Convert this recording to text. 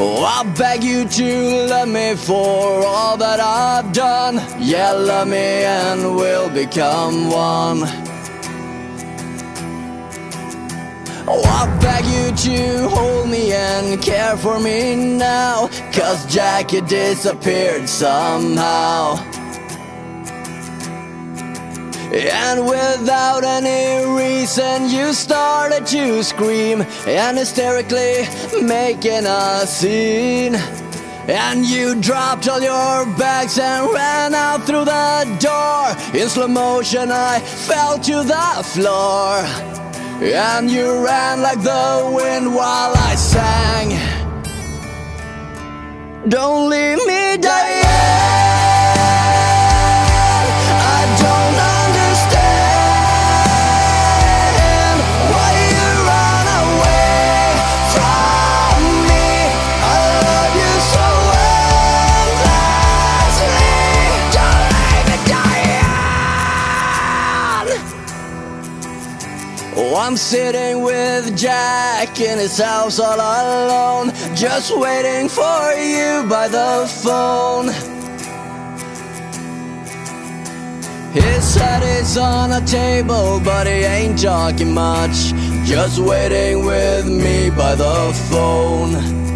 Oh, I beg you to love me for all that I've done. Yeah, love me and we'll become one. Oh, I beg you to hold me and care for me now, 'cause Jackie disappeared somehow. And without any reason you started to scream and hysterically making a scene. And you dropped all your bags and ran out through the door. In slow motion I fell to the floor. And you ran like the wind while I sang, "Don't leave me, Diane." Oh, I'm sitting with Jack in his house all alone, just waiting for you by the phone. His head is on a table, but he ain't talking much, just waiting with me by the phone.